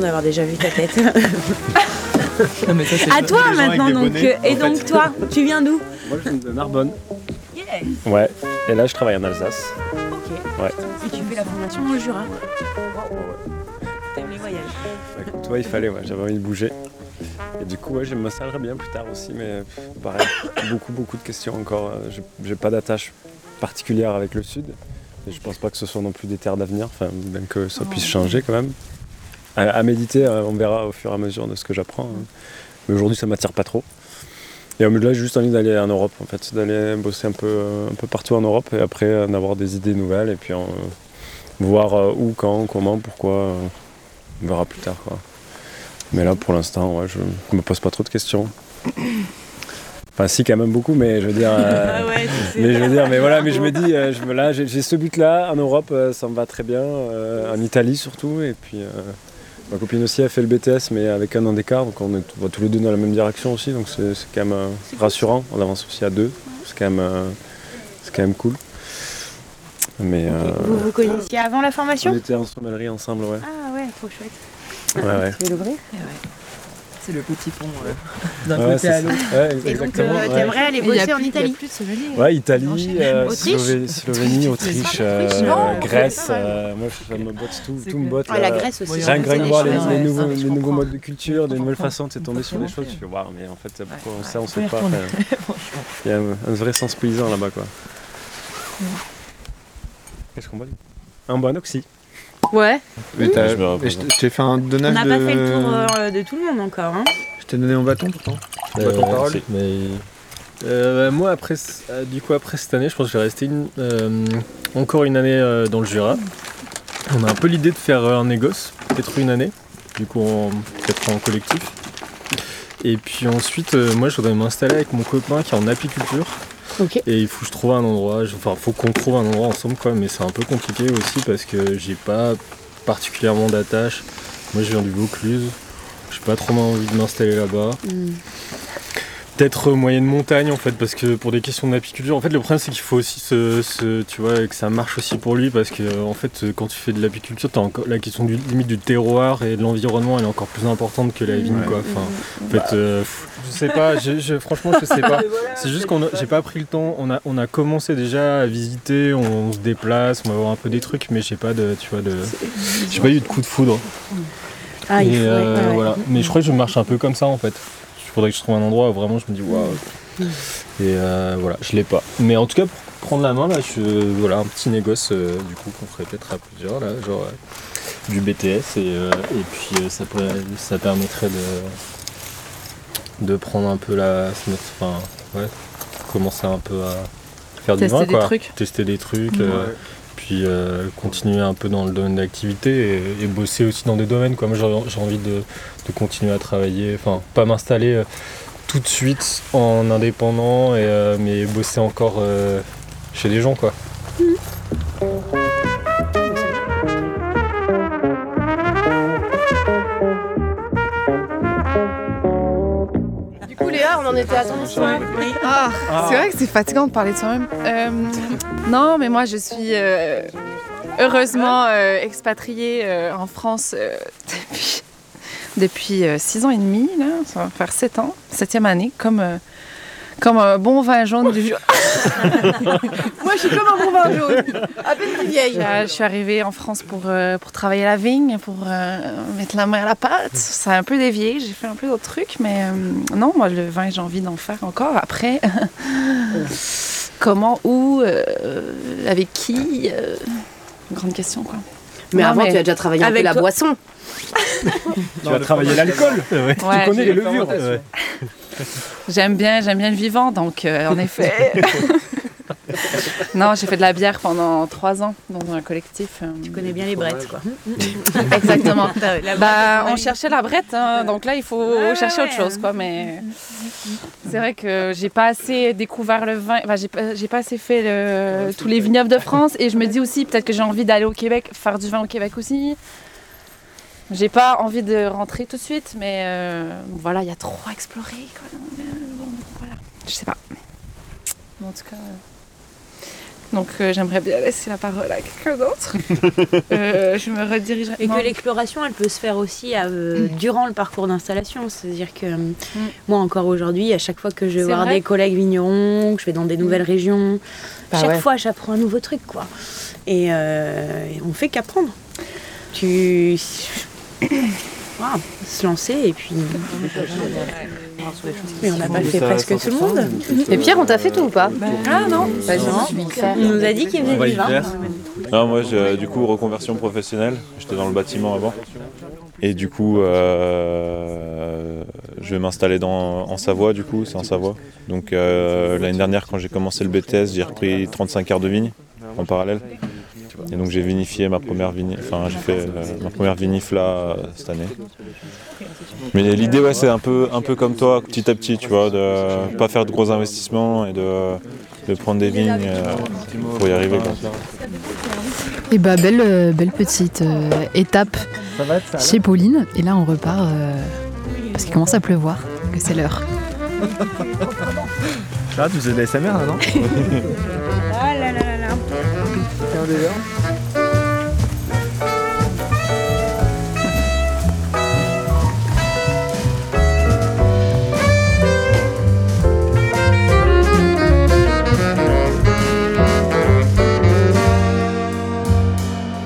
D'avoir déjà vu ta tête. Non, mais ça, c'est à toi maintenant, donc. Bonnets, et donc, fait. Toi, tu viens d'où? Moi, je viens de Narbonne. Yes. Ouais, et là, je travaille en Alsace. Ok. Ouais. Et tu fais la formation au Jura. Ouais. T'aimes les voyages. Bah, écoute, toi, il fallait, ouais, j'avais envie de bouger. Et du coup, ouais, je m'installerai bien plus tard aussi, mais pareil, beaucoup de questions encore. J'ai pas d'attache particulière avec le Sud. Et je pense pas que ce soit non plus des terres d'avenir, enfin, bien que ça puisse changer quand même. À méditer, on verra au fur et à mesure de ce que j'apprends. Mais aujourd'hui, ça m'attire pas trop. Et là, j'ai juste envie d'aller en Europe, en fait, d'aller bosser un peu partout en Europe et après d'avoir des idées nouvelles et puis voir où, quand, comment, pourquoi. On verra plus tard, quoi. Mais là, pour l'instant, ouais, je me pose pas trop de questions. Enfin, si, quand même beaucoup, mais je veux dire. Ouais, mais je veux dire, mais voilà, mais je me dis, là, j'ai ce but-là en Europe, ça me va très bien, en Italie surtout, et puis. Ma copine aussi a fait le BTS, mais avec un an d'écart, donc on va tous les deux dans la même direction aussi, donc c'est quand même rassurant. On avance aussi à deux, c'est quand même cool. Mais, Vous vous connaissiez avant la formation ? On était en sommellerie ensemble, ouais. Ah ouais, trop chouette. Ouais. Tu veux l'ouvrir ? Ouais. C'est le petit pont d'un côté à l'autre. Ouais, exactement. Et donc, t'aimerais aller bosser en Italie ? Ouais, Italie, Slovénie, Autriche, Grèce. Moi, ça me botte tout me botte. La Grèce aussi. Rien que voir les nouveaux modes de culture, des nouvelles façons de tomber sur des choses. Tu fais waouh, mais en fait, pourquoi ça, on ne sait pas. Il y a un vrai sens paysan là-bas, quoi. Qu'est-ce qu'on boit ? Un bon oxy. Ouais. Je t'ai fait un donnage de... On n'a pas fait le tour de tout le monde encore. Hein. Je t'ai donné en bâton pourtant. Bâton parole. Si, mais... moi, après cette année, je pense que je vais rester encore une année dans le Jura. On a un peu l'idée de faire un négoce, peut-être une année. Du coup, peut-être en collectif. Et puis ensuite, moi, je voudrais m'installer avec mon copain qui est en apiculture. Okay. Et il faut que je trouve un endroit, faut qu'on trouve un endroit ensemble, quoi, mais c'est un peu compliqué aussi parce que j'ai pas particulièrement d'attache. Moi je viens du Vaucluse, j'ai pas trop envie de m'installer là-bas. Peut-être moyenne montagne en fait, parce que pour des questions d'apiculture, en fait le problème c'est qu'il faut aussi tu vois, que ça marche aussi pour lui, parce que en fait quand tu fais de l'apiculture, t'as encore la question limite du terroir et de l'environnement, elle est encore plus importante que la vigne, ouais. Quoi. Enfin, en fait, je sais pas, franchement je sais pas. C'est juste j'ai pas pris le temps, on a commencé déjà à visiter, on se déplace, on va voir un peu des trucs, mais j'ai pas eu de coup de foudre. Ah, il faudrait, voilà. Mais je crois que je marche un peu comme ça en fait. Il faudrait que je trouve un endroit où vraiment je me dis waouh. Et voilà, je l'ai pas. Mais en tout cas, pour prendre la main, là, voilà, un petit négoce du coup qu'on ferait peut-être à plusieurs, là, genre du BTS. Et puis ça permettrait de prendre un peu commencer un peu à faire du vin, quoi. Tester des trucs, puis continuer un peu dans le domaine d'activité et bosser aussi dans des domaines, quoi. Moi j'ai envie de continuer à travailler, enfin pas m'installer tout de suite en indépendant, mais bosser encore chez des gens, quoi. On était à c'est vrai que c'est fatigant de parler de soi-même. Non, mais moi je suis heureusement expatriée en France depuis 6 ans et demi, là. Ça va faire 7 ans, 7e année, comme un bon vin jaune du jour. Moi je suis comme un bon vin jaune, à peine plus vieille. Je suis arrivée en France pour travailler la vigne, pour mettre la main à la pâte. Ça a un peu dévié, j'ai fait un peu d'autres trucs, mais non, moi le vin j'ai envie d'en faire encore. Après, comment, où, avec qui, grande question, quoi. Mais non, avant tu as déjà travaillé avec la boisson. Tu vas travailler l'alcool, ouais. Tu connais les levures. Ouais. J'aime bien le vivant, donc en effet. Non, j'ai fait de la bière pendant 3 ans dans un collectif. Tu connais bien les brettes, quoi. Exactement. On cherchait la brette, hein, donc là il faut chercher autre chose, quoi. Mais c'est vrai que j'ai pas assez découvert le vin. Enfin, j'ai pas assez fait tous les vignobles de France, et je me dis aussi peut-être que j'ai envie d'aller au Québec, faire du vin au Québec aussi. J'ai pas envie de rentrer tout de suite, mais voilà, il y a trop à explorer quand même. Bon, voilà, je sais pas. Mais en tout cas, donc j'aimerais bien laisser la parole à quelqu'un d'autre. Je me redirigerai. Et que l'exploration, elle peut se faire aussi durant le parcours d'installation. C'est-à-dire que moi, encore aujourd'hui, à chaque fois que je vais voir des collègues vignerons, que je vais dans des nouvelles régions, chaque fois, j'apprends un nouveau truc, quoi. Et on fait qu'apprendre. Se lancer et puis. Mais on n'a pas fait presque tout le monde. Et Pierre, on t'a fait tout ou pas? Ah non, il nous a dit qu'il venait du vin. Non, moi, du coup, reconversion professionnelle. J'étais dans le bâtiment avant. Et du coup, je vais m'installer en Savoie, du coup, c'est en Savoie. Donc l'année dernière, quand j'ai commencé le BTS, j'ai repris 35 hectares de vignes en parallèle. Et donc j'ai vinifié ma première vinif, ma première vinif là cette année. Mais l'idée c'est un peu comme toi, petit à petit, tu vois, de pas faire de gros investissements et de prendre des vignes pour y arriver. Quoi. Et bah belle petite étape chez Pauline. Et là on repart parce qu'il commence à pleuvoir, que c'est l'heure. Ah, tu faisais de la SMR, non? Oh là là là là. Regardez-le.